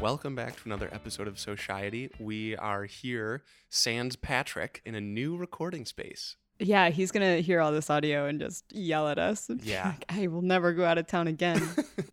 Welcome back to another episode of Society. We are here, sans Patrick, in a new recording space. Yeah, he's going to hear all this audio and just yell at us. Yeah. Like, I will never go out of town again.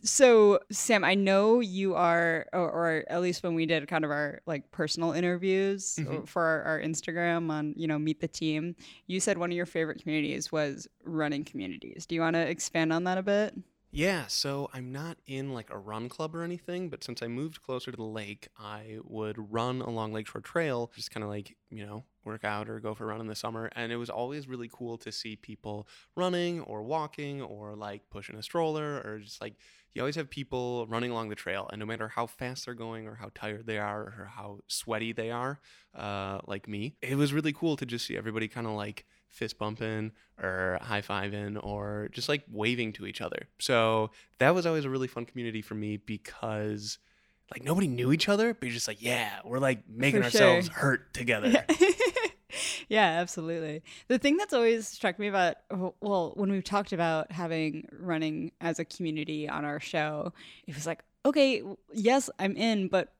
So, Sam, I know you are, or at least when we did kind of our like personal interviews for our Instagram on, you know, Meet the Team, you said one of your favorite communities was running communities. Do you want to expand on that a bit? Yeah, so I'm not in like a run club or anything, but since I moved closer to the lake, I would run along Lakeshore Trail, just kind of like, you know, work out or go for a run in the summer. And it was always really cool to see people running or walking or like pushing a stroller, or just like, you always have people running along the trail, and no matter how fast they're going or how tired they are or how sweaty they are, like me, it was really cool to just see everybody kind of like fist bumping or high-fiving or just like waving to each other. So that was always a really fun community for me, because like nobody knew each other, but you're just like, yeah, we're like making ourselves hurt together. Yeah. Yeah, absolutely. The thing that's always struck me about, well, when we've talked about having running as a community on our show, it was like, okay, yes, I'm in, but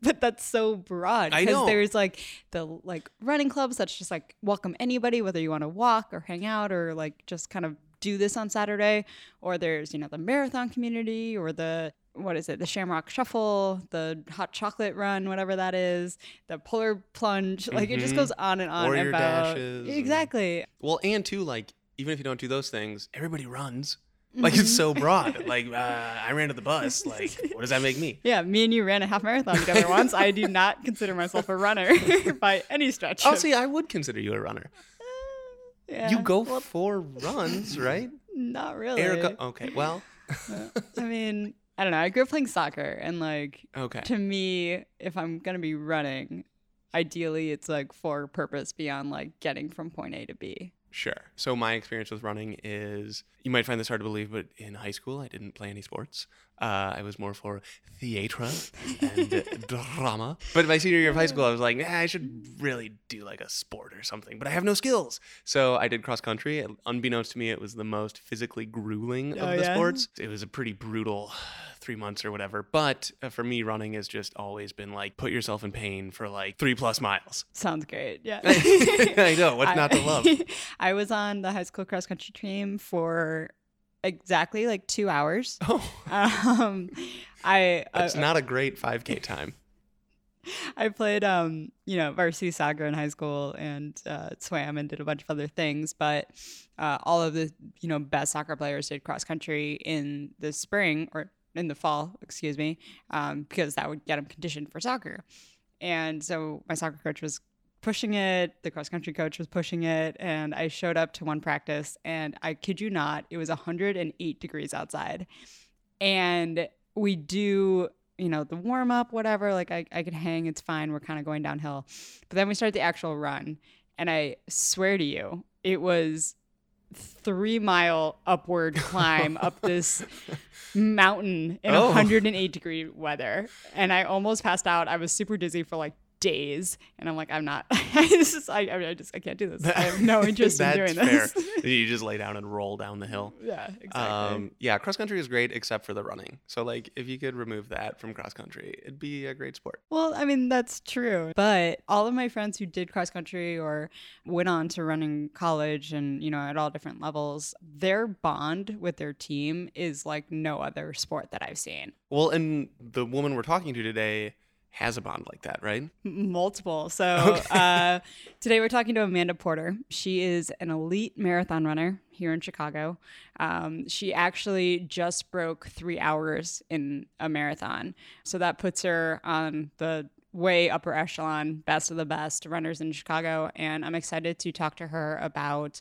that's so broad, because there's like the like running clubs that's just like welcome anybody, whether you want to walk or hang out or like just kind of do this on Saturday, or there's, you know, the marathon community, or the, what is it, the Shamrock Shuffle, the hot chocolate run, whatever that is, the polar plunge, like it just goes on and on. Warrior about dashes. Exactly. Well, and too, like, even if you don't do those things, everybody runs. Like, it's so broad. Like, I ran to the bus. Like, what does that make me? Yeah, me and you ran a half marathon together once. I do not consider myself a runner by any stretch. Oh, see, I would consider you a runner. Yeah. You go for runs, right? Not really. Erica, okay, well. I mean, I don't know. I grew up playing soccer, and, like, to me, if I'm going to be running, ideally it's, like, for purpose beyond, like, getting from point A to B. Sure. So my experience with running is, you might find this hard to believe, but in high school, I didn't play any sports. I was more for theater and drama. But my senior year of high school, I was like, I should really do like a sport or something, but I have no skills. So I did cross country. Unbeknownst to me, it was the most physically grueling of the sports. It was a pretty brutal 3 months or whatever. But for me, running has just always been like, put yourself in pain for like 3+ miles. Sounds great. Yeah. I know. What's not to love? I was on the high school cross country team for exactly like 2 hours. It's not a great 5K time. I played, varsity soccer in high school, and swam and did a bunch of other things. But all of the, you know, best soccer players did cross country in the spring, or in the fall, excuse me, because that would get them conditioned for soccer. And so my soccer coach was pushing it, the cross country coach was pushing it, and I showed up to one practice, and I kid you not, it was 108 degrees outside. And we do, you know, the warm up, whatever, like I could hang, it's fine, we're kind of going downhill. But then we start the actual run, and I swear to you, it was 3 mile upward climb up this mountain in 108 degree weather. And I almost passed out. I was super dizzy for like days, and I'm like, I'm not. I can't do this. I have no interest in doing this. Fair. You just lay down and roll down the hill. Yeah, exactly. Cross country is great except for the running. So like, if you could remove that from cross country, it'd be a great sport. Well, I mean, that's true. But all of my friends who did cross country or went on to run in college, and you know, at all different levels, their bond with their team is like no other sport that I've seen. Well, and the woman we're talking to today has a bond like that, right? Multiple. So today we're talking to Amanda Porter. She is an elite marathon runner here in Chicago. She actually just broke 3 hours in a marathon. So that puts her on the way upper echelon, best of the best runners in Chicago. And I'm excited to talk to her about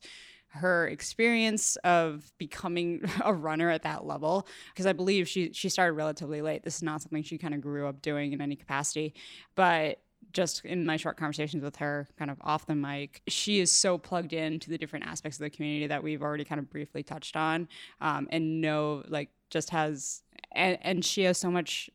her experience of becoming a runner at that level, because I believe she started relatively late. This is not something she kind of grew up doing in any capacity, but just in my short conversations with her kind of off the mic, she is so plugged into the different aspects of the community that we've already kind of briefly touched on, and she has so much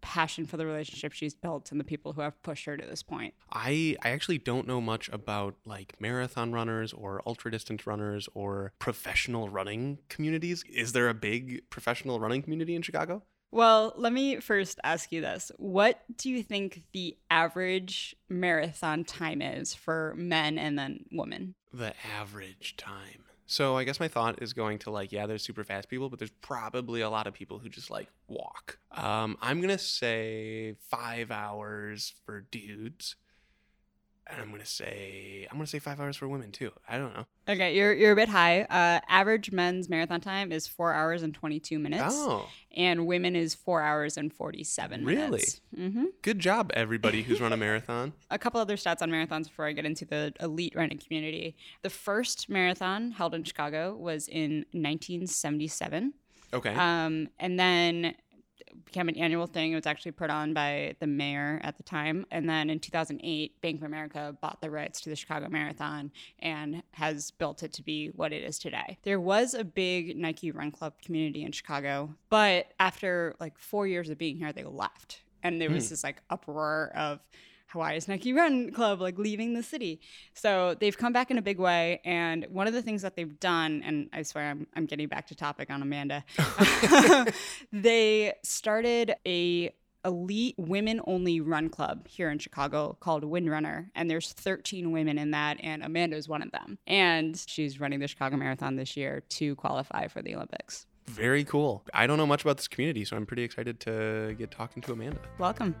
passion for the relationship she's built and the people who have pushed her to this point. I actually don't know much about like marathon runners or ultra distance runners or professional running communities. Is there a big professional running community in Chicago? Well, let me first ask you this. What do you think the average marathon time is for men and then women? The average time. So I guess my thought is going to there's super fast people, but there's probably a lot of people who just walk. I'm going to say 5 hours for dudes. And I'm gonna say 5 hours for women too. I don't know. Okay, you're a bit high. Average men's marathon time is 4 hours and 22 minutes. Oh. And women is 4 hours and 47 minutes. Really? Mm-hmm. Good job, everybody who's run a marathon. A couple other stats on marathons before I get into the elite running community. The first marathon held in Chicago was in 1977. Okay. And then became an annual thing. It was actually put on by the mayor at the time. And then in 2008, Bank of America bought the rights to the Chicago Marathon and has built it to be what it is today. There was a big Nike Run Club community in Chicago, but after 4 years of being here, they left. And there was this uproar of, why is Nike Run Club leaving the city? So they've come back in a big way, and one of the things that they've done, and I swear I'm getting back to topic on Amanda, they started a elite women-only run club here in Chicago called Windrunner, and there's 13 women in that, and Amanda's one of them. And she's running the Chicago Marathon this year to qualify for the Olympics. Very cool. I don't know much about this community, so I'm pretty excited to get talking to Amanda. Welcome.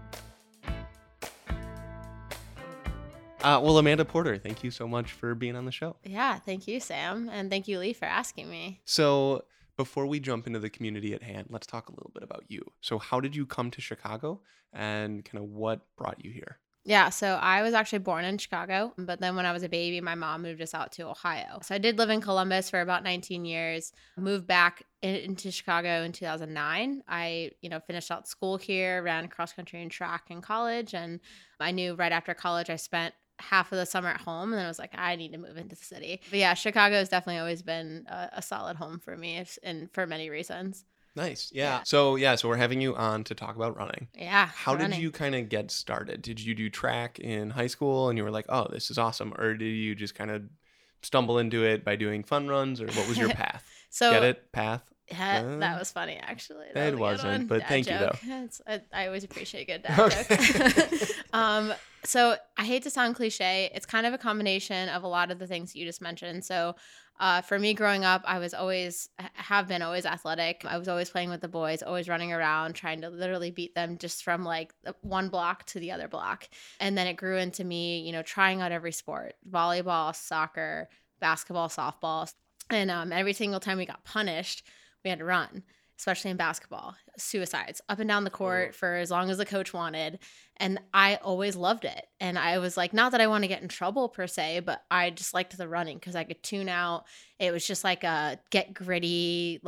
Well, Amanda Porter, thank you so much for being on the show. Yeah, thank you, Sam. And thank you, Lee, for asking me. So before we jump into the community at hand, let's talk a little bit about you. So how did you come to Chicago and kind of what brought you here? Yeah, so I was actually born in Chicago, but then when I was a baby, my mom moved us out to Ohio. So I did live in Columbus for about 19 years, moved back into Chicago in 2009. I, finished out school here, ran cross country and track in college, and I knew right after college I spent half of the summer at home, and then I was like, I need to move into the city. But yeah, Chicago has definitely always been a solid home for me, and for many reasons. Nice. Yeah. So we're having you on to talk about running. Yeah. How did you kind of get started? Did you do track in high school and you were like, oh, this is awesome? Or did you just kind of stumble into it by doing fun runs, or what was your path? So get it? Path? Yeah, that was funny, actually. It wasn't, but thank you, though. I always appreciate a good dad joke. So I hate to sound cliche. It's kind of a combination of a lot of the things you just mentioned. So for me growing up, I was always athletic. I was always playing with the boys, always running around, trying to literally beat them just from one block to the other block. And then it grew into me, trying out every sport, volleyball, soccer, basketball, softball. And every single time we got punished, we had to run, especially in basketball, suicides up and down the court for as long as the coach wanted. And I always loved it. And I was like, not that I want to get in trouble per se, but I just liked the running because I could tune out. It was just like a get gritty,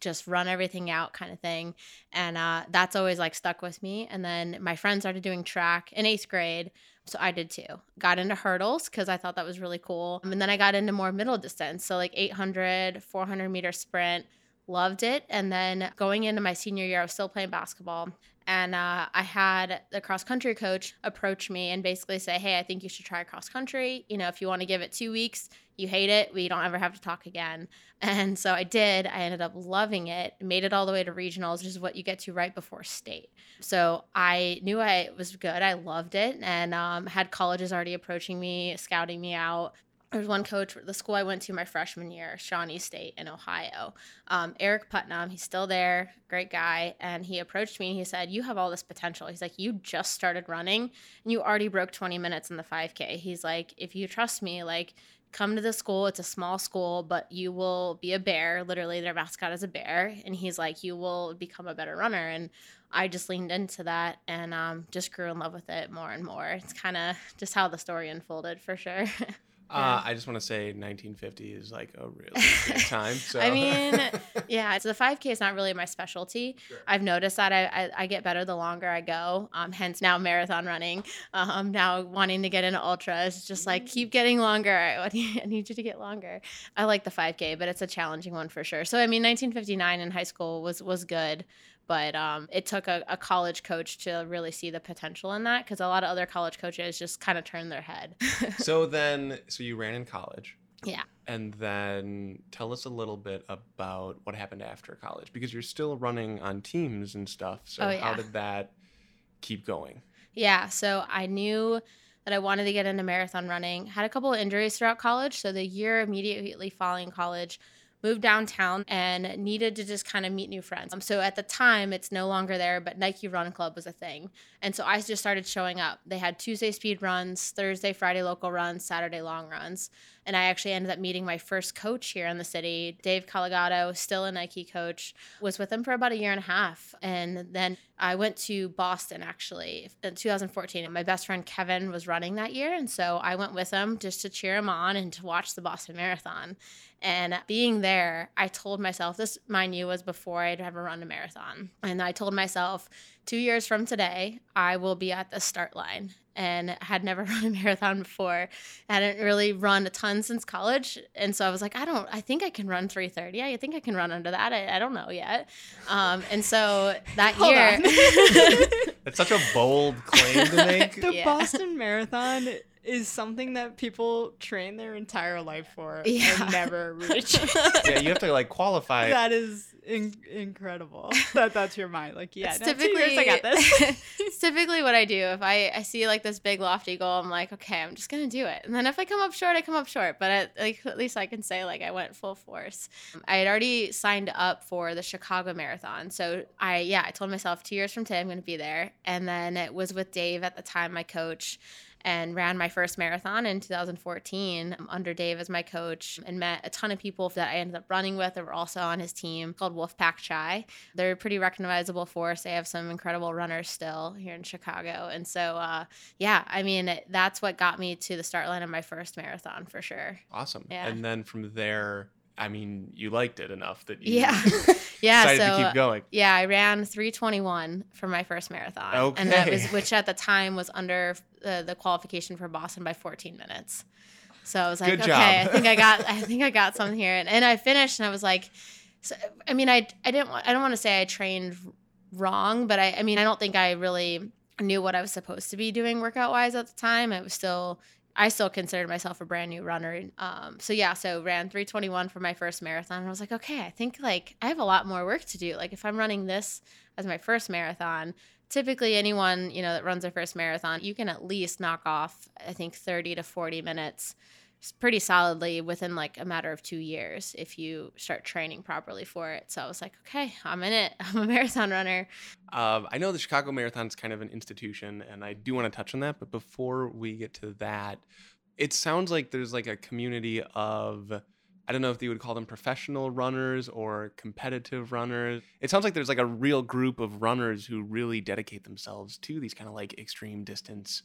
just run everything out kind of thing. And that's always stuck with me. And then my friend started doing track in 8th grade. So I did too. Got into hurdles because I thought that was really cool. And then I got into more middle distance. So 800, 400 meter sprint. Loved it. And then going into my senior year, I was still playing basketball. And I had the cross country coach approach me and basically say, hey, I think you should try cross country. If you want to give it 2 weeks, you hate it, we don't ever have to talk again. And so I did. I ended up loving it, made it all the way to regionals, which is what you get to right before state. So I knew I was good. I loved it, and had colleges already approaching me, scouting me out. There was one coach, the school I went to my freshman year, Shawnee State in Ohio, Eric Putnam, he's still there, great guy. And he approached me and he said, you have all this potential. He's like, you just started running and you already broke 20 minutes in the 5K. He's like, if you trust me, come to the school. It's a small school, but you will be a bear. Literally, their mascot is a bear. And he's like, you will become a better runner. And I just leaned into that and just grew in love with it more and more. It's kind of just how the story unfolded for sure. I just want to say 1950 is a really good time. So. I mean, yeah, so the 5K is not really my specialty. Sure. I've noticed that I get better the longer I go, hence now marathon running, now wanting to get into ultras. It's just keep getting longer. I need you to get longer. I like the 5K, but it's a challenging one for sure. So, I mean, 1959 in high school was good. But it took a college coach to really see the potential in that, because a lot of other college coaches just kind of turned their head. So you ran in college. Yeah. And then tell us a little bit about what happened after college, because you're still running on teams and stuff. So how did that keep going? Yeah. So I knew that I wanted to get into marathon running. Had a couple of injuries throughout college. So the year immediately following college, moved downtown and needed to just kind of meet new friends. So at the time, it's no longer there, but Nike Run Club was a thing. And so I just started showing up. They had Tuesday speed runs, Thursday, Friday local runs, Saturday long runs. And I actually ended up meeting my first coach here in the city, Dave Caligado, still a Nike coach, was with him for about a year and a half. And then I went to Boston, actually, in 2014. And my best friend Kevin was running that year. And so I went with him just to cheer him on and to watch the Boston Marathon. And being there, I told myself, this, mind you, was before I'd ever run a marathon. And I told myself, 2 years from today, I will be at the start line. And had never run a marathon before. I hadn't really run a ton since college. And so I was like, I think I can run 3:30. I think I can run under that. I don't know yet. And so that year. That's such a bold claim to make. The Boston Marathon is something that people train their entire life for and never reach. Yeah, you have to like qualify. That is incredible. That's your mind. Like, yeah, it's typically 2 years, I got this. It's typically what I do. If I see like this big lofty goal, I'm like, okay, I'm just gonna do it. And then if I come up short, I come up short. But at least I can say like I went full force. I had already signed up for the Chicago Marathon, so I told myself 2 years from today I'm gonna be there. And then it was with Dave at the time, my coach. And ran my first marathon in 2014 under Dave as my coach, and met a ton of people that I ended up running with that were also on his team called Wolfpack Chai. They're a pretty recognizable force. They have some incredible runners still here in Chicago. And so, that's what got me to the start line of my first marathon for sure. Awesome. Yeah. And then from there, you liked it enough that you decided to keep going. Yeah, I ran 3:21 for my first marathon. Okay. And that was, which at the time was under the qualification for Boston by 14 minutes. So I was like, okay, I think I got something here. And I finished, and I was like, I don't want to say I trained wrong, but I don't think I really knew what I was supposed to be doing workout wise at the time. I still considered myself a brand new runner. So ran 3:21 for my first marathon. And I was like, okay, I think like I have a lot more work to do. Like if I'm running this as my first marathon, typically anyone, that runs their first marathon, you can at least knock off, I think 30 to 40 minutes pretty solidly within like a matter of 2 years if you start training properly for it. So I was like, okay, I'm in it. I'm a marathon runner. I know the Chicago Marathon is kind of an institution, and I do want to touch on that. But before we get to that, it sounds like there's like a community of, I don't know if you would call them professional runners or competitive runners. It sounds like there's like a real group of runners who really dedicate themselves to these kind of like extreme distance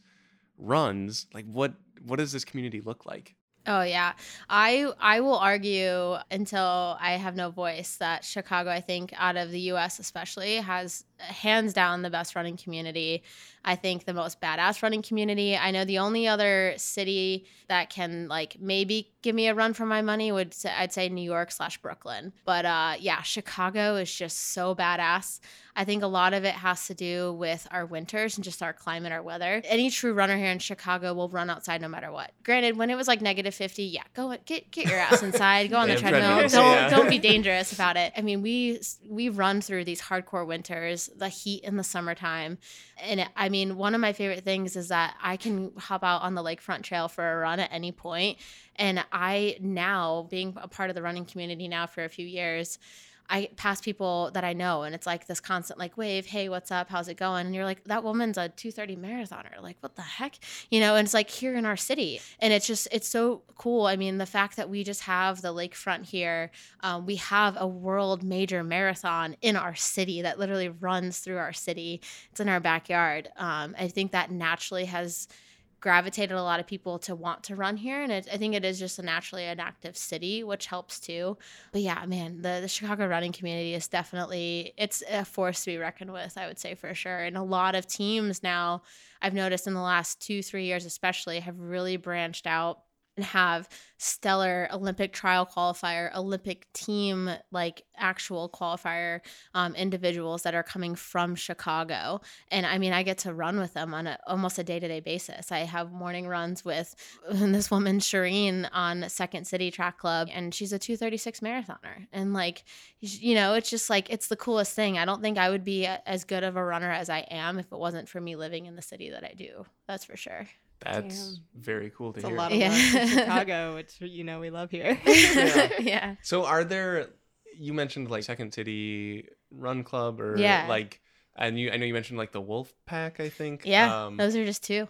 runs. Like what does this community look like? Oh, yeah. I will argue until I have no voice that Chicago, I think, out of the U.S. especially, has hands down the best running community. I think the most badass running community. I know the only other city that can like maybe give me a run for my money I'd say New York / Brooklyn. But Chicago is just so badass. I think a lot of it has to do with our winters and just our climate, our weather. Any true runner here in Chicago will run outside no matter what. Granted, when it was like negative 50, go get your ass inside, go on the treadmill. Don't be dangerous about it. I mean, we run through these hardcore winters, the heat in the summertime, and one of my favorite things is that I can hop out on the Lakefront Trail for a run at any point. And I now, being a part of the running community now for a few years, I pass people that I know, and it's like this constant like wave, hey, what's up? How's it going? And you're like, that woman's a 2:30 marathoner. Like, what the heck? And it's like here in our city. And it's just, it's so cool. The fact that we just have the lakefront here, we have a world major marathon in our city that literally runs through our city. It's in our backyard. I think that naturally has gravitated a lot of people to want to run here, and I think it is just naturally an active city, which helps too. But the Chicago running community is definitely, it's a force to be reckoned with, I would say, for sure. And a lot of teams now, I've noticed in the last 2-3 years especially, have really branched out and have stellar Olympic trial qualifier, Olympic team, like actual qualifier individuals that are coming from Chicago. And I mean, I get to run with them on almost a day-to-day basis. I have morning runs with this woman, Shireen, on Second City Track Club, and she's a 2:36 marathoner. And like, you know, it's just like, it's the coolest thing. I don't think I would be as good of a runner as I am if it wasn't for me living in the city that I do. That's for sure. That's very cool to hear. It's a lot of love in Chicago, which, you know, we love here. Yeah. So are there, you mentioned like Second City Run Club or like, and I know you mentioned like the Wolfpack, I think. Yeah, those are just two.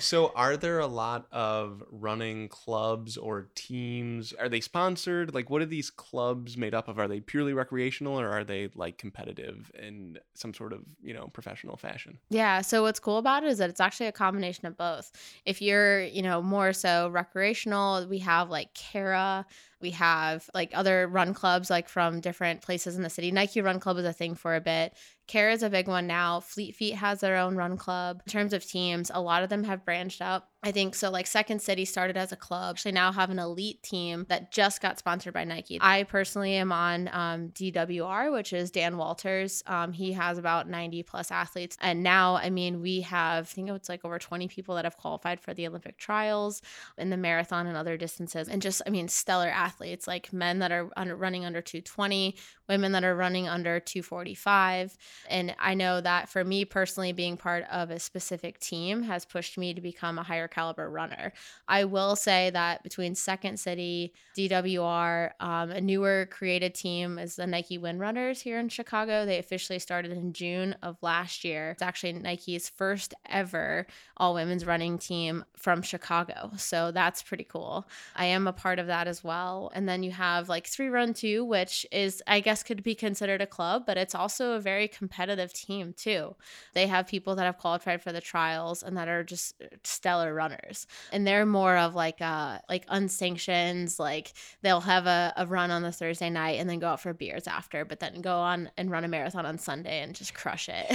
So are there a lot of running clubs or teams? Are they sponsored? Like, what are these clubs made up of? Are they purely recreational or are they like competitive in some sort of, you know, professional fashion? Yeah, so what's cool about it is that it's actually a combination of both. If you're, you know, more so recreational, we have like CARA. We have like other run clubs like from different places in the city. Nike Run Club was a thing for a bit. CARA is a big one now. Fleet Feet has their own run club. In terms of teams, a lot of them have branched up. I think so, like Second City started as a club. They now have an elite team that just got sponsored by Nike. I personally am on DWR, which is Dan Walters. He has about 90 plus athletes. And now, I mean, we have, I think it's like over 20 people that have qualified for the Olympic trials and the marathon and other distances. And just, I mean, stellar athletes, like men that are running under 220, women that are running under 245. And I know that for me personally, being part of a specific team has pushed me to become a higher caliber runner. I will say that between Second City, DWR, a newer created team is the Nike Windrunners here in Chicago. They officially started in June of last year. It's actually Nike's first ever all-women's running team from Chicago. So that's pretty cool. I am a part of that as well. And then you have like 3Run 2, which is, I guess, could be considered a club, but it's also a very competitive team too. They have people that have qualified for the trials and that are just stellar runners, and they're more of like unsanctioned, like they'll have a run on the Thursday night and then go out for beers after, but then go on and run a marathon on Sunday and just crush it.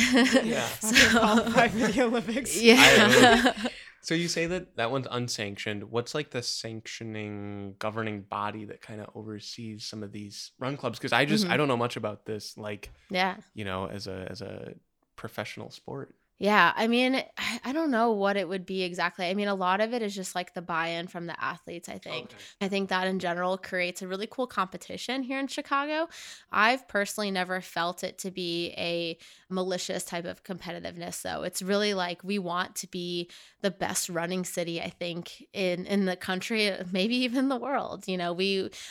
Yeah. So qualify for the Olympics. Yeah. So you say that one's unsanctioned. What's like the sanctioning governing body that kind of oversees some of these run clubs? Because I just I don't know much about this. Like, you know, as a professional sport. Yeah, I mean, I don't know what it would be exactly. I mean, a lot of it is just like the buy-in from the athletes, I think. Okay. I think that in general creates a really cool competition here in Chicago. I've personally never felt it to be a malicious type of competitiveness, though. It's really like we want to be the best running city, I think, in the country, maybe even the world. You know,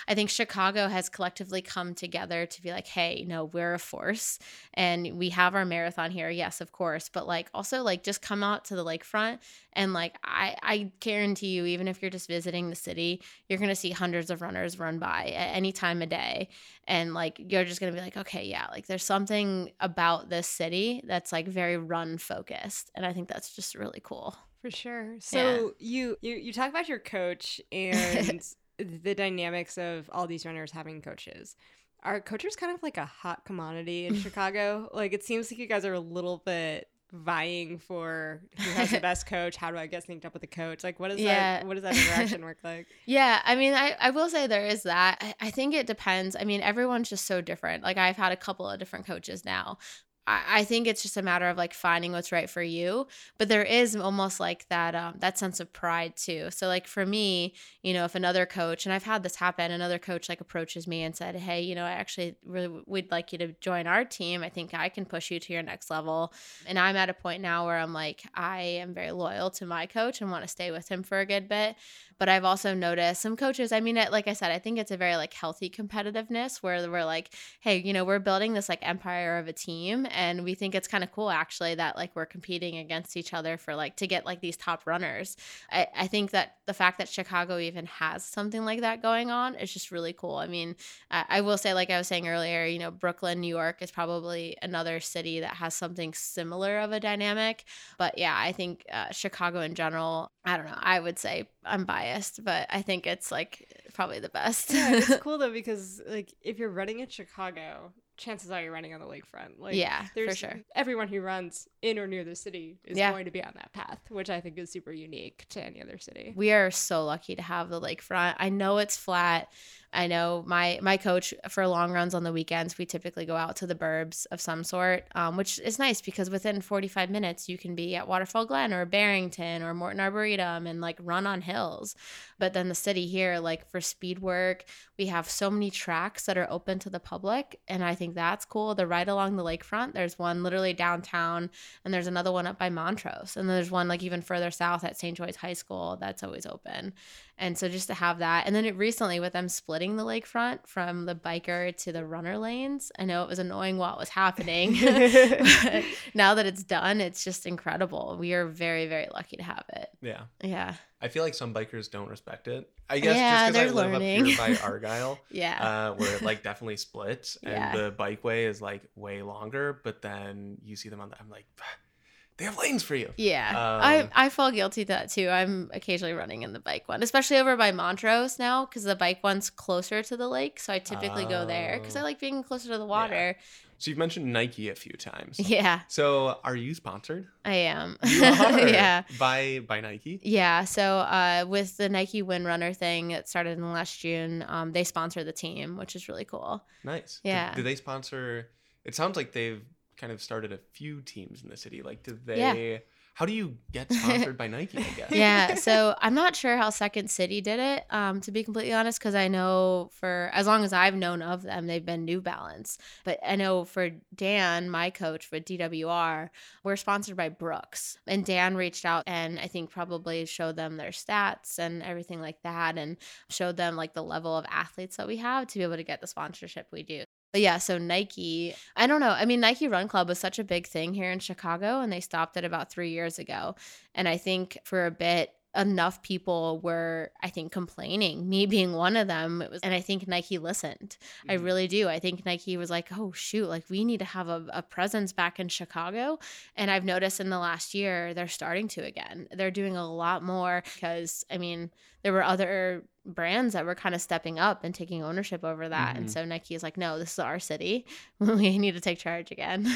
I think Chicago has collectively come together to be like, hey, you know, we're a force and we have our marathon here. Yes, of course. But like also like just come out to the lakefront and like I guarantee you, even if you're just visiting the city, you're going to see hundreds of runners run by at any time of day. And like you're just going to be like, okay, yeah, like there's something about this city that's like very run focused. And I think that's just really cool. For sure. So you talk about your coach and the dynamics of all these runners having coaches. Are coaches kind of like a hot commodity in Chicago? Like it seems like you guys are a little bit vying for who has the best coach. How do I get synced up with a coach? Like what does that interaction work like? Yeah, I mean, I will say there is that. I think it depends. I mean, everyone's just so different. Like I've had a couple of different coaches now. I think it's just a matter of like finding what's right for you, but there is almost like that sense of pride too. So like for me, you know, if another coach, and I've had this happen, another coach like approaches me and said, hey, you know, I actually really would like you to join our team. I think I can push you to your next level. And I'm at a point now where I'm like, I am very loyal to my coach and want to stay with him for a good bit. But I've also noticed some coaches, I mean, like I said, I think it's a very like healthy competitiveness where we're like, hey, you know, we're building this like empire of a team. And we think it's kind of cool actually that like we're competing against each other for like to get like these top runners. I think that the fact that Chicago even has something like that going on is just really cool. I mean, I will say, like I was saying earlier, you know, Brooklyn, New York is probably another city that has something similar of a dynamic. But yeah, I think Chicago in general, I don't know, I would say I'm biased, but I think it's like probably the best. Yeah, it's cool though because like if you're running in Chicago, chances are you're running on the lakefront. Like, yeah, for sure. Everyone who runs in or near the city is going to be on that path, which I think is super unique to any other city. We are so lucky to have the lakefront. I know it's flat. I know my coach for long runs on the weekends, we typically go out to the burbs of some sort, which is nice because within 45 minutes you can be at Waterfall Glen or Barrington or Morton Arboretum and like run on hills. But then the city here, like for speed work, we have so many tracks that are open to the public. And I think that's cool. They're right along the lakefront. There's one literally downtown and there's another one up by Montrose. And then there's one like even further south at St. Joy's High School that's always open. And so just to have that. And then it recently with them splitting the lakefront from the biker to the runner lanes. I know it was annoying while it was happening. But now that it's done, it's just incredible. We are very, very lucky to have it. Yeah. Yeah. I feel like some bikers don't respect it. I guess just because I live up here by Argyle, where it like definitely splits and the bikeway is like way longer, but then you see them on the, I'm like, they have lanes for you. Yeah. I fall guilty to that too. I'm occasionally running in the bike one, especially over by Montrose now because the bike one's closer to the lake. So I typically go there because I like being closer to the water. Yeah. So you've mentioned Nike a few times. Yeah. So are you sponsored? I am. You are? Yeah. By Nike? Yeah. So with the Nike Windrunner thing that started in last June, they sponsor the team, which is really cool. Nice. Yeah. Do they sponsor – it sounds like they've kind of started a few teams in the city. Like do they – How do you get sponsored by Nike, I guess? Yeah, so I'm not sure how Second City did it, to be completely honest, because I know for as long as I've known of them, they've been New Balance. But I know for Dan, my coach for DWR, we're sponsored by Brooks. And Dan reached out and I think probably showed them their stats and everything like that and showed them like the level of athletes that we have to be able to get the sponsorship we do. But yeah, so Nike, I don't know. I mean, Nike Run Club was such a big thing here in Chicago, and they stopped it about 3 years ago. And I think for a bit, enough people were, I think, complaining, me being one of them. And I think Nike listened. Mm-hmm. I really do. I think Nike was like, oh, shoot, like we need to have a presence back in Chicago. And I've noticed in the last year, they're starting to again. They're doing a lot more because, I mean, there were other brands that were kind of stepping up and taking ownership over that. Mm-hmm. And so Nike is like, no, this is our city. We need to take charge again.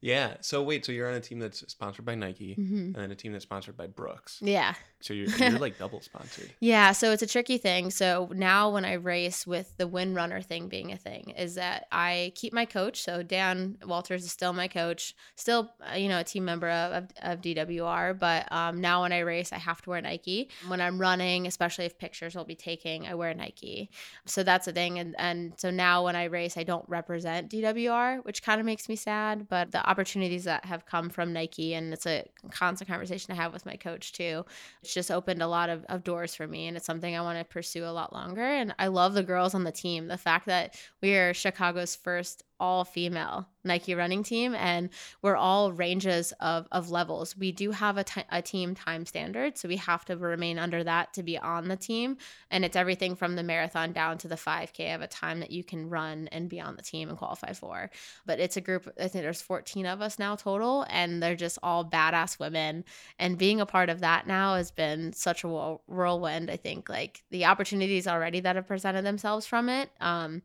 Yeah. So wait, so you're on a team that's sponsored by Nike and then a team that's sponsored by Brooks. Yeah. So you're like double sponsored. Yeah. So it's a tricky thing. So now when I race with the Windrunner thing being a thing is that I keep my coach. So Dan Walters is still my coach, still, you know, a team member of DWR. But now when I race, I have to wear Nike. When I'm running, especially if pictures will be taking, I wear Nike. So that's the thing. And so now when I race, I don't represent DWR, which kind of makes me sad. But the opportunities that have come from Nike, and it's a constant conversation I have with my coach too, it's just opened a lot of doors for me. And it's something I want to pursue a lot longer. And I love the girls on the team. The fact that we are Chicago's first all-female Nike running team, and we're all ranges of levels. We do have a team time standard, so we have to remain under that to be on the team, and it's everything from the marathon down to the 5K of a time that you can run and be on the team and qualify for. But it's a group, I think there's 14 of us now total, and they're just all badass women, and being a part of that now has been such a whirlwind. I think like the opportunities already that have presented themselves from it, and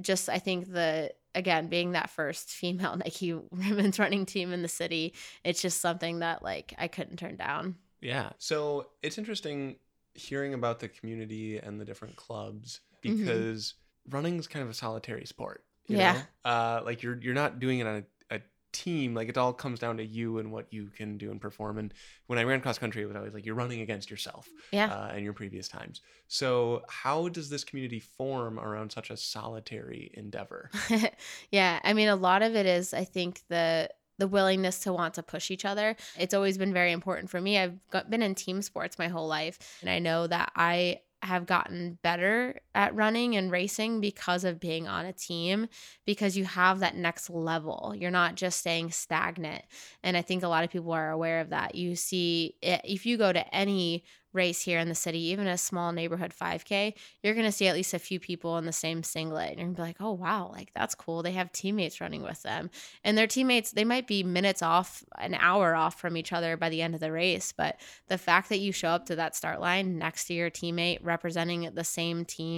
just I think again, being that first female Nike women's running team in the city, it's just something that like I couldn't turn down. Yeah. So it's interesting hearing about the community and the different clubs because running's kind of a solitary sport. You know? Like you're not doing it on a team. Like it all comes down to you and what you can do and perform. And when I ran cross country, it was always like you're running against yourself and your previous times. So how does this community form around such a solitary endeavor? Yeah, I mean, a lot of it is, I think, the willingness to want to push each other. It's always been very important for me. I've been in team sports my whole life, and I know that I have gotten better at running and racing because of being on a team, because you have that next level. You're not just staying stagnant. And I think a lot of people are aware of that. You see, if you go to any race here in the city, even a small neighborhood 5K, you're going to see at least a few people in the same singlet. And you're going to be like, oh, wow, like that's cool. They have teammates running with them. And their teammates, they might be minutes off, an hour off from each other by the end of the race. But the fact that you show up to that start line next to your teammate representing the same team,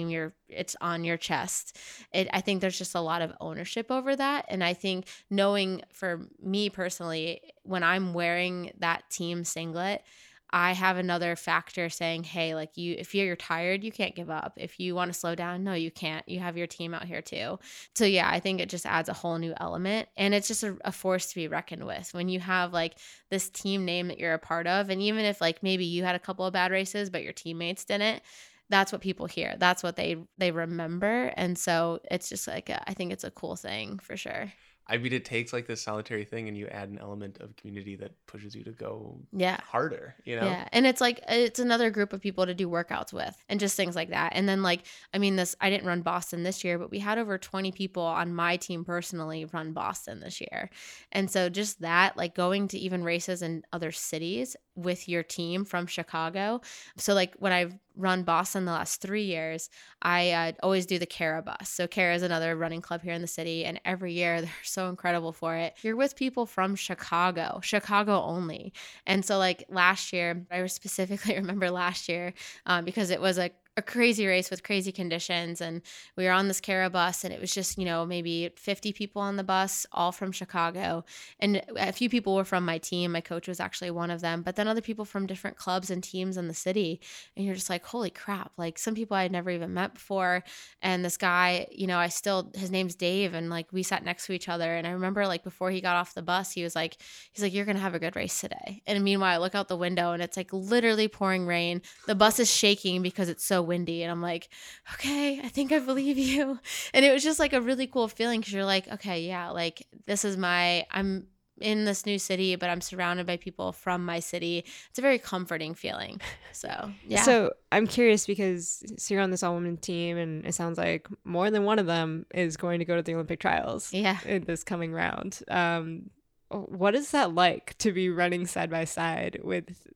it's on your chest. I think there's just a lot of ownership over that. And I think knowing for me personally, when I'm wearing that team singlet, I have another factor saying, hey, like you, if you're tired, you can't give up. If you want to slow down, no, you can't. You have your team out here too. So yeah, I think it just adds a whole new element, and it's just a force to be reckoned with when you have like this team name that you're a part of. And even if like maybe you had a couple of bad races, but your teammates didn't, that's what people hear. That's what they remember. And so it's just like, I think it's a cool thing for sure. I mean, it takes like this solitary thing and you add an element of community that pushes you to go harder, you know? Yeah. And it's like, it's another group of people to do workouts with and just things like that. And then like, I mean, I didn't run Boston this year, but we had over 20 people on my team personally run Boston this year. And so just that, like going to even races in other cities with your team from Chicago. So like when I've run Boston the last 3 years, I always do the CARA bus. So CARA is another running club here in the city, and every year they're so incredible for it. You're with people from Chicago only. And so like last year, I specifically remember last year because it was a crazy race with crazy conditions, and we were on this CARA bus, and it was just, you know, maybe 50 people on the bus, all from Chicago, and a few people were from my team. My coach was actually one of them, but then other people from different clubs and teams in the city, and you're just like, holy crap, like some people I had never even met before. And this guy, you know, his name's Dave, and like we sat next to each other, and I remember like before he got off the bus, he's like you're gonna have a good race today. And meanwhile I look out the window and it's like literally pouring rain, the bus is shaking because it's so windy, and I'm like, okay, I think I believe you. And it was just like a really cool feeling because you're like, okay, yeah, like this is I'm in this new city, but I'm surrounded by people from my city. It's a very comforting feeling. So yeah. So I'm curious because you're on this all-women team, and it sounds like more than one of them is going to go to the Olympic trials in this coming round. What is that like to be running side by side with,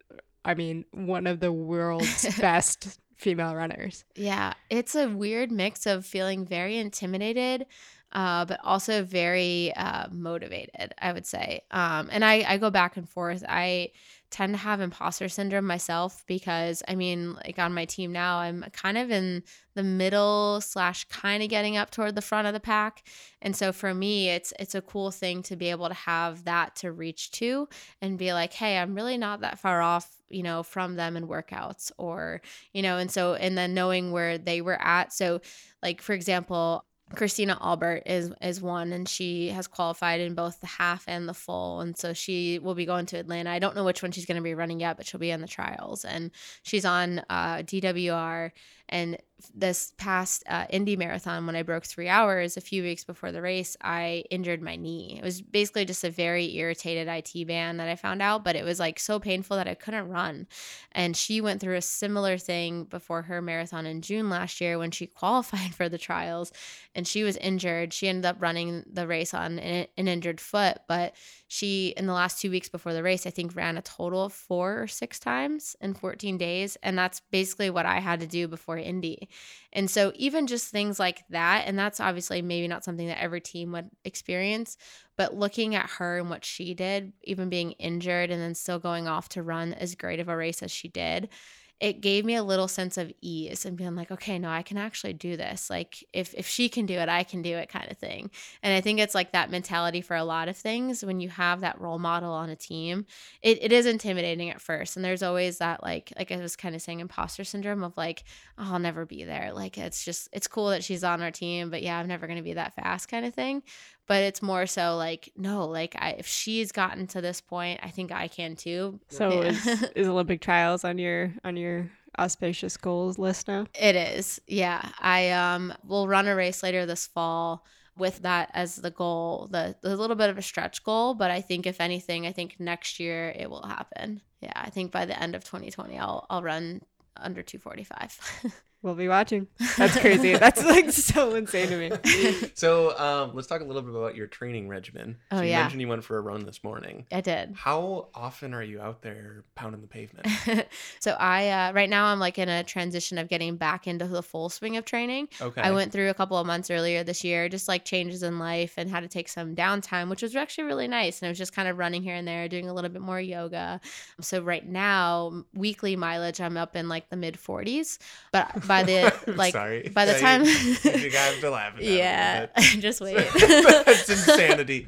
I mean, one of the world's best female runners? Yeah, it's a weird mix of feeling very intimidated, but also very motivated, I would say. And I go back and forth. I tend to have imposter syndrome myself because, I mean, like on my team now, I'm kind of in the middle / kind of getting up toward the front of the pack. And so for me, it's a cool thing to be able to have that to reach to and be like, hey, I'm really not that far off, you know, from them in workouts or, you know, and then knowing where they were at. So like, for example, Christina Albert is one, and she has qualified in both the half and the full. And so she will be going to Atlanta. I don't know which one she's going to be running yet, but she'll be in the trials, and she's on DWR. And this past Indy Marathon, when I broke 3 hours a few weeks before the race, I injured my knee. It was basically just a very irritated IT band that I found out, but it was like so painful that I couldn't run. And she went through a similar thing before her marathon in June last year when she qualified for the trials, and she was injured. She ended up running the race on an injured foot, but she, in the last 2 weeks before the race, I think ran a total of 4 or 6 times in 14 days. And that's basically what I had to do before Indy. And so even just things like that, and that's obviously maybe not something that every team would experience, but looking at her and what she did, even being injured and then still going off to run as great of a race as she did, it gave me a little sense of ease and being like, okay, no, I can actually do this. Like if she can do it, I can do it kind of thing. And I think it's like that mentality for a lot of things. When you have that role model on a team, it is intimidating at first. And there's always that like I was kind of saying, imposter syndrome of like, oh, I'll never be there. Like it's cool that she's on our team, but yeah, I'm never going to be that fast kind of thing. But it's more so like, no, like if she's gotten to this point, I think I can too. So is Olympic trials on your auspicious goals list now? It is. Yeah. I will run a race later this fall with that as the goal, the little bit of a stretch goal. But I think if anything, I think next year it will happen. Yeah. I think by the end of 2020, I'll run under 245. We'll be watching. That's crazy. That's like so insane to me. So let's talk a little bit about your training regimen. So you mentioned you went for a run this morning. I did. How often are you out there pounding the pavement? So I right now I'm like in a transition of getting back into the full swing of training. Okay. I went through a couple of months earlier this year, just like changes in life and had to take some downtime, which was actually really nice. And I was just kind of running here and there, doing a little bit more yoga. So right now, weekly mileage, I'm up in like the mid 40s, but by the time you guys have to laugh at that. Yeah, just wait. It's insanity.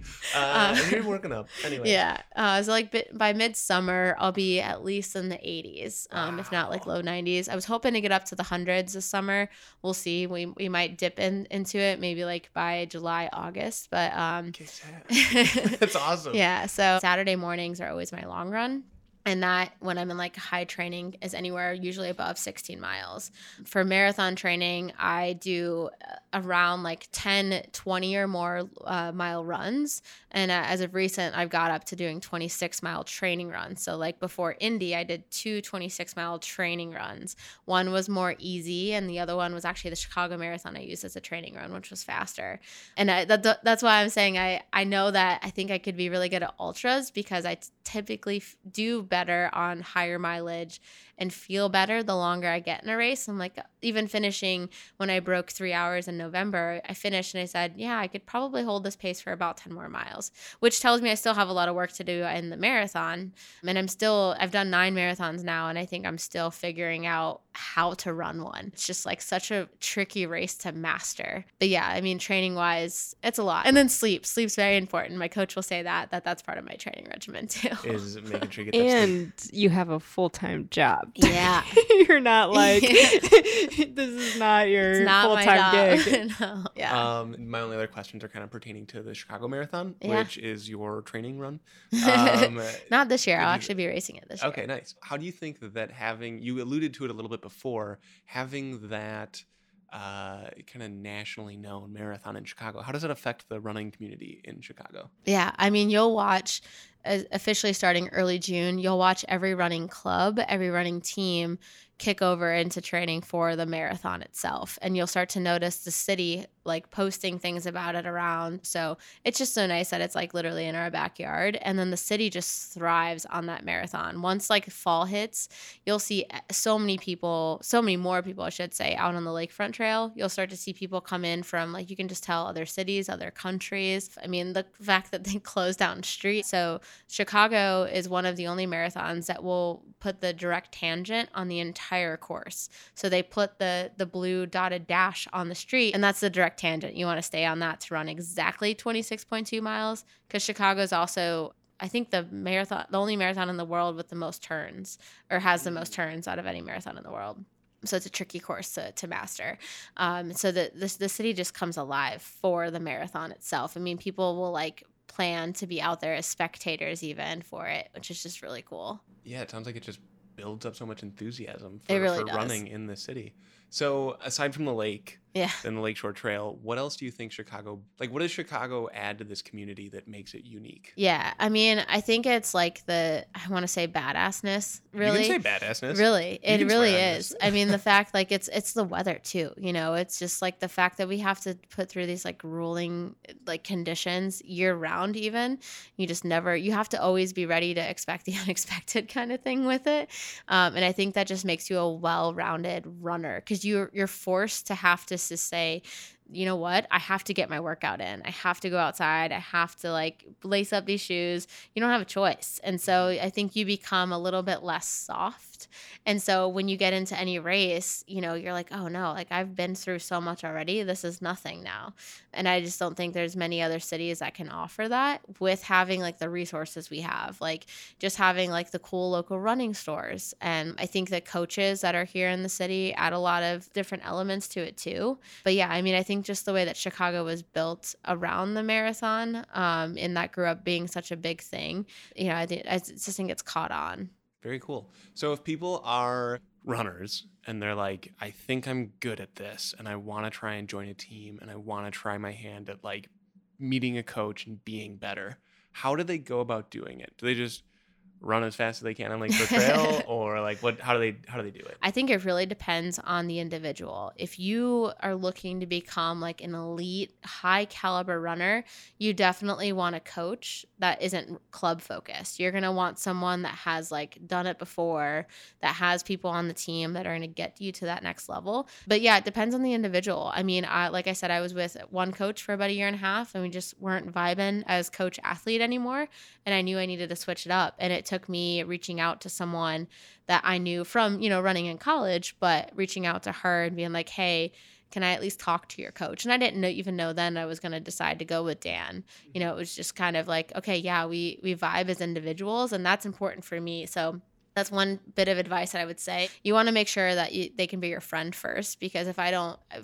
You're working up anyway. Yeah. So like by midsummer, I'll be at least in the 80s, wow. if not like low 90s. I was hoping to get up to the hundreds this summer. We'll see. We might dip into it maybe like by July, August. But that's awesome. Yeah. So Saturday mornings are always my long run. And that, when I'm in like high training, is anywhere usually above 16 miles. For marathon training, I do around like 10, 20 or more mile runs. And as of recent, I've got up to doing 26-mile training runs. So like before Indy, I did two 26-mile training runs. One was more easy, and the other one was actually the Chicago Marathon I used as a training run, which was faster. And that's why I'm saying I know that I think I could be really good at ultras, because I typically do better on higher mileage and feel better the longer I get in a race. I'm like, even finishing when I broke 3 hours in November, I finished and I said, yeah, I could probably hold this pace for about 10 more miles, which tells me I still have a lot of work to do in the marathon. And I've done 9 marathons now, and I think I'm still figuring out how to run one. It's just like such a tricky race to master. But yeah, I mean, training wise, it's a lot. And then sleep's very important. My coach will say that's part of my training regimen too. Is making sure you get that and sleep. You have a full-time job. Yeah. You're not like, this is not your full-time gig. No. Yeah. My only other questions are kind of pertaining to the Chicago Marathon, which is your training run. Not this year. I'll actually be racing it this year. Okay, nice. How do you think that you alluded to it a little bit before, having that kind of nationally known marathon in Chicago, how does it affect the running community in Chicago? Yeah, I mean, you'll watch, officially starting early June, you'll watch every running club, every running team kick over into training for the marathon itself. And you'll start to notice the city like posting things about it around. So it's just so nice that it's like literally in our backyard. And then the city just thrives on that marathon. Once like fall hits, you'll see so many more people out on the lakefront trail. You'll start to see people come in from, like, you can just tell, other cities, other countries. I mean, the fact that they close down streets. So Chicago is one of the only marathons that will put the direct tangent on the entire course. So they put the blue dotted dash on the street, and that's the direct tangent. You want to stay on that to run exactly 26.2 miles, because Chicago is also, I think, the only marathon in the world with the most turns, or has the most turns out of any marathon in the world. So it's a tricky course to master. So the city just comes alive for the marathon itself. I mean, people will like plan to be out there as spectators even for it, which is just really cool. Yeah, it sounds like it just builds up so much enthusiasm for running in the city. So aside from the lake and the Lakeshore Trail, what else do you think what does Chicago add to this community that makes it unique? Yeah, I mean, I think it's like I want to say badassness, really. You can say badassness. Really, it really is. I mean, the fact, like, it's the weather too, you know, it's just like the fact that we have to put through these like grueling like conditions year round even. You have to always be ready to expect the unexpected kind of thing with it. And I think that just makes you a well-rounded runner, because you're forced to have to say, you know what, I have to get my workout in. I have to go outside. I have to like lace up these shoes. You don't have a choice. And so I think you become a little bit less soft. And so when you get into any race, you know, you're like, oh no, like I've been through so much already. This is nothing now. And I just don't think there's many other cities that can offer that with having like the resources we have, like just having like the cool local running stores. And I think the coaches that are here in the city add a lot of different elements to it too. But yeah, I mean, I think just the way that Chicago was built around the marathon, and that grew up being such a big thing, you know, I just think it's caught on. Very cool. So if people are runners and they're like, I think I'm good at this and I want to try and join a team and I want to try my hand at like meeting a coach and being better, how do they go about doing it? Do they just run as fast as they can on like the trail or like what, how do they do it? I think it really depends on the individual. If you are looking to become like an elite high caliber runner, you definitely want a coach that isn't club focused. You're going to want someone that has like done it before, that has people on the team that are going to get you to that next level. But yeah, it depends on the individual. I mean, like I said, I was with one coach for about a year and a half and we just weren't vibing as coach athlete anymore. And I knew I needed to switch it up. And it took me reaching out to someone that I knew from, you know, running in college, but reaching out to her and being like, hey, can I at least talk to your coach? And I didn't even know then I was going to decide to go with Dan. You know, it was just kind of like, okay, yeah, we vibe as individuals and that's important for me. So that's one bit of advice that I would say. You want to make sure that they can be your friend first, because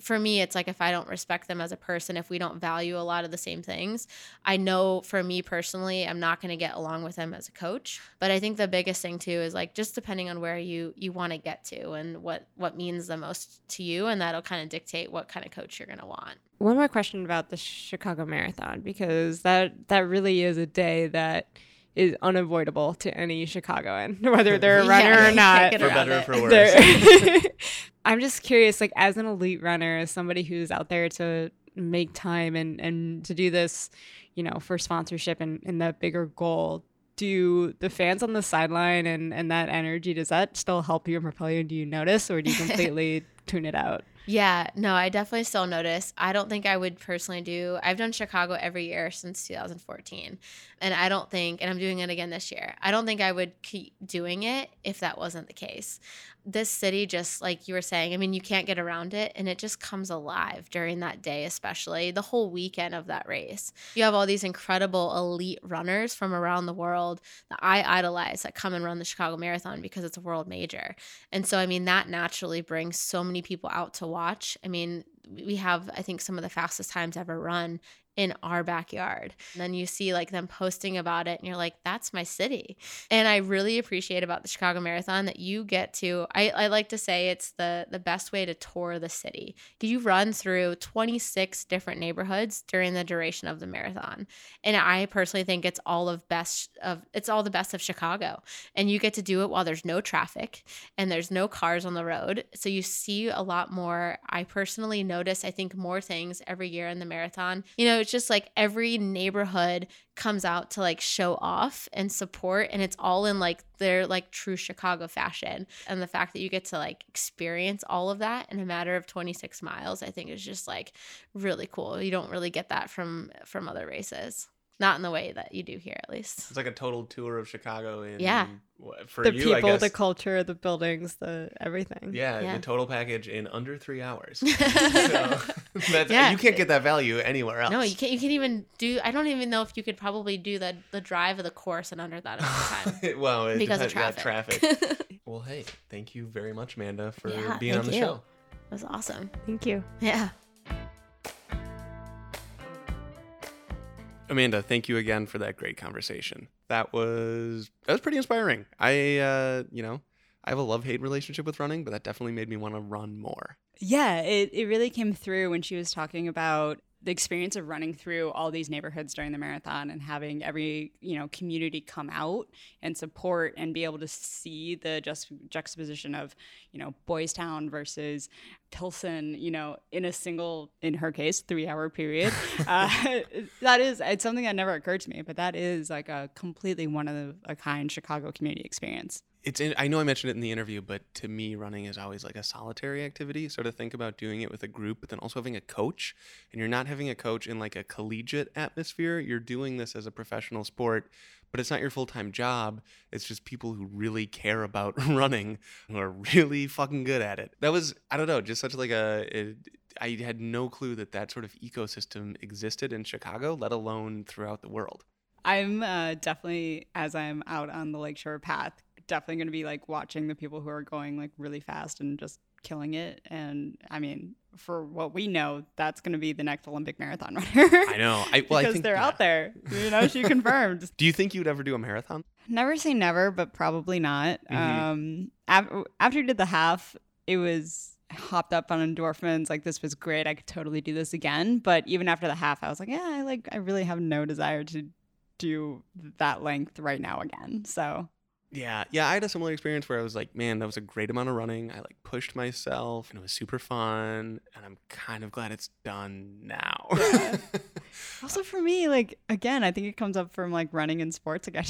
for me, it's like if I don't respect them as a person, if we don't value a lot of the same things, I know for me personally, I'm not going to get along with them as a coach. But I think the biggest thing too is like just depending on where you want to get to and what means the most to you, and that'll kind of dictate what kind of coach you're going to want. One more question about the Chicago Marathon, because that really is a day that is unavoidable to any Chicagoan, whether they're a runner or not. For better or for worse. I'm just curious, like as an elite runner, as somebody who's out there to make time and to do this, you know, for sponsorship and that bigger goal, do the fans on the sideline and that energy, does that still help you and propel you? Do you notice, or do you completely tune it out? Yeah, no, I definitely still notice. I don't think I would personally I've done Chicago every year since 2014. And I don't think, and I'm doing it again this year, I don't think I would keep doing it if that wasn't the case. This city, just like you were saying, I mean, you can't get around it, and it just comes alive during that day, especially the whole weekend of that race. You have all these incredible elite runners from around the world that I idolize that come and run the Chicago Marathon because it's a world major. And so, I mean, that naturally brings so many people out to watch. I mean, we have, I think, some of the fastest times ever run in our backyard. And then you see like them posting about it and you're like, that's my city. And I really appreciate about the Chicago Marathon that you get to, I like to say it's the best way to tour the city. You run through 26 different neighborhoods during the duration of the marathon. And I personally think it's all the best of Chicago. And you get to do it while there's no traffic and there's no cars on the road. So you see a lot more. I personally notice, I think, more things every year in the marathon. You know, it's just like every neighborhood comes out to like show off and support, and it's all in like their like true Chicago fashion. And the fact that you get to like experience all of that in a matter of 26 miles, I think is just like really cool. You don't really get that from other races. Not in the way that you do here, at least. It's like a total tour of Chicago. For the people, I guess, the culture, the buildings, the everything. Yeah, the total package in under 3 hours. So You can't get that value anywhere else. No, you can't. You can't even do. I don't even know if you could probably do the drive of the course in under that amount of time. Well, it because depends of traffic. Well, hey, thank you very much, Amanda, for being on the show. It was awesome. Thank you. Yeah. Amanda, thank you again for that great conversation. That was pretty inspiring. I have a love-hate relationship with running, but that definitely made me want to run more. Yeah, it really came through when she was talking about the experience of running through all these neighborhoods during the marathon and having every, you know, community come out and support and be able to see the juxtaposition of, you know, Boys Town versus Pilsen, you know, in her case, 3 hour period. It's something that never occurred to me, but that is like a completely one of a kind Chicago community experience. I know I mentioned it in the interview, but to me, running is always like a solitary activity. So to think about doing it with a group, but then also having a coach, and you're not having a coach in like a collegiate atmosphere. You're doing this as a professional sport, but it's not your full-time job. It's just people who really care about running, who are really fucking good at it. That was, I don't know, just such like I had no clue that sort of ecosystem existed in Chicago, let alone throughout the world. I'm definitely, as I'm out on the Lakeshore path, definitely going to be like watching the people who are going like really fast and just killing it. And I mean, for what we know, that's going to be the next Olympic marathon runner. I know. I think they're out there. You know, she confirmed. Do you think you would ever do a marathon? Never say never, but probably not. Mm-hmm. After I did the half, it was hopped up on endorphins. Like, this was great. I could totally do this again. But even after the half, I was like, I really have no desire to do that length right now again. So Yeah, I had a similar experience where I was like, man, that was a great amount of running. I like pushed myself and it was super fun, and I'm kind of glad it's done now. Yeah. Also for me, like, again, I think it comes up from like running and sports. Like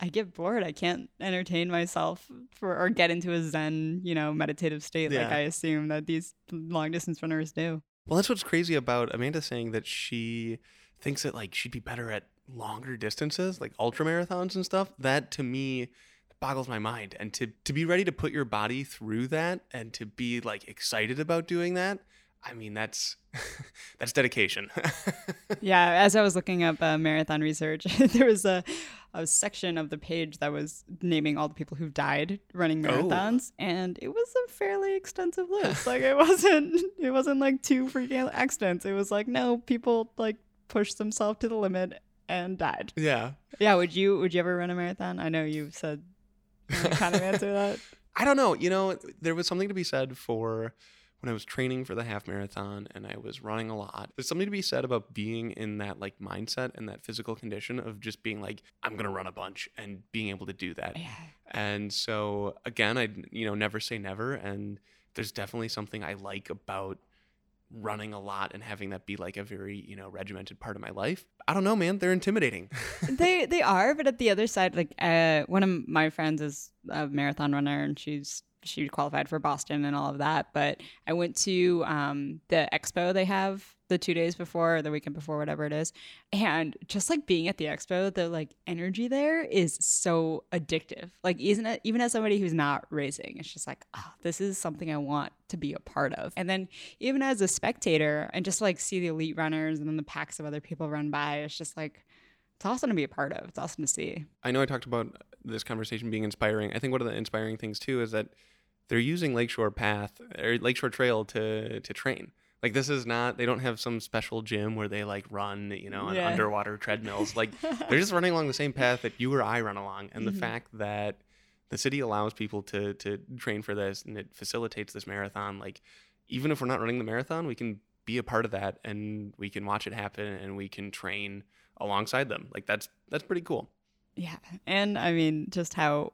I get bored. I can't entertain myself or get into a zen, meditative state. Yeah. Like I assume that these long distance runners do. Well, that's what's crazy about Amanda saying that she thinks that like she'd be better at longer distances, like ultra marathons and stuff. That to me boggles my mind, and to be ready to put your body through that and to be like excited about doing that, I mean, that's dedication. Yeah, as I was looking up marathon research, there was a section of the page that was naming all the people who died running marathons, and it was a fairly extensive list. Like it wasn't like two freaking accidents. It was like, no, people like pushed themselves to the limit and died. Yeah. Would you ever run a marathon? I know you've said kind of answer that. I don't know. There was something to be said for when I was training for the half marathon and I was running a lot. There's something to be said about being in that like mindset and that physical condition of just being like, I'm going to run a bunch, and being able to do that. Yeah. And so again, I'd, never say never. And there's definitely something I like about running a lot and having that be like a very, regimented part of my life. I don't know, man, they're intimidating. They are, but at the other side, like one of my friends is a marathon runner, and she qualified for Boston and all of that. But I went to the expo they have the 2 days before or the weekend before, whatever it is. And just like being at the expo, the like energy there is so addictive. Like isn't it, even as somebody who's not racing, it's just like, oh, this is something I want to be a part of. And then even as a spectator and just like see the elite runners and then the packs of other people run by, it's just like, it's awesome to be a part of. It's awesome to see. I know I talked about this conversation being inspiring. I think one of the inspiring things too is that they're using Lakeshore Trail to train. Like this is not, they don't have some special gym where they like run, on underwater treadmills. Like they're just running along the same path that you or I run along. And the fact that the city allows people to train for this and it facilitates this marathon, like even if we're not running the marathon, we can be a part of that and we can watch it happen and we can train alongside them. Like that's pretty cool. Yeah. And I mean, just how,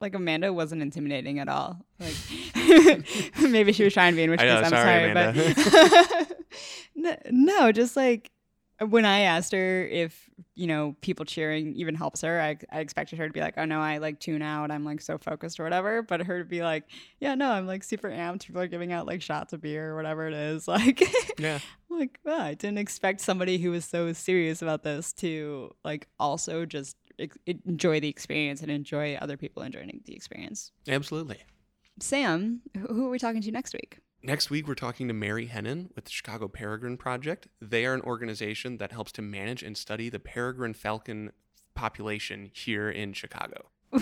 like Amanda wasn't intimidating at all. Like maybe she was trying to be, in which case I'm sorry, Amanda. But no, just like when I asked her if people cheering even helps her, I expected her to be like, oh no, I like tune out, I'm like so focused or whatever. But her to be like, yeah, no, I'm like super amped. People are giving out like shots of beer or whatever it is. Like yeah, like wow, I didn't expect somebody who was so serious about this to like also just enjoy the experience and enjoy other people enjoying the experience. Absolutely. Sam, who are we talking to next week? Next week, we're talking to Mary Hennen with the Chicago Peregrine Project. They are an organization that helps to manage and study the peregrine falcon population here in Chicago. Of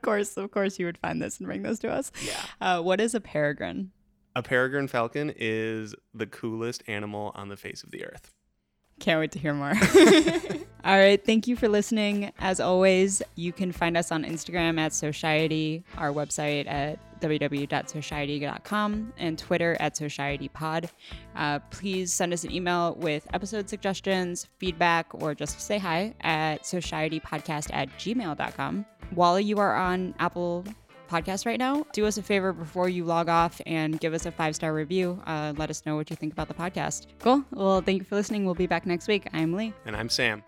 course, you would find this and bring this to us. Yeah. What is a peregrine? A peregrine falcon is the coolest animal on the face of the earth. Can't wait to hear more. All right. Thank you for listening. As always, you can find us on Instagram at Society, our website at www.society.com, and Twitter at SocietyPod. Please send us an email with episode suggestions, feedback, or just say hi at societypodcast@gmail.com. While you are on Apple Podcast right now, do us a favor before you log off and give us a 5-star review. Let us know what you think about the podcast. Cool. Well, thank you for listening. We'll be back next week. I'm Lee. And I'm Sam.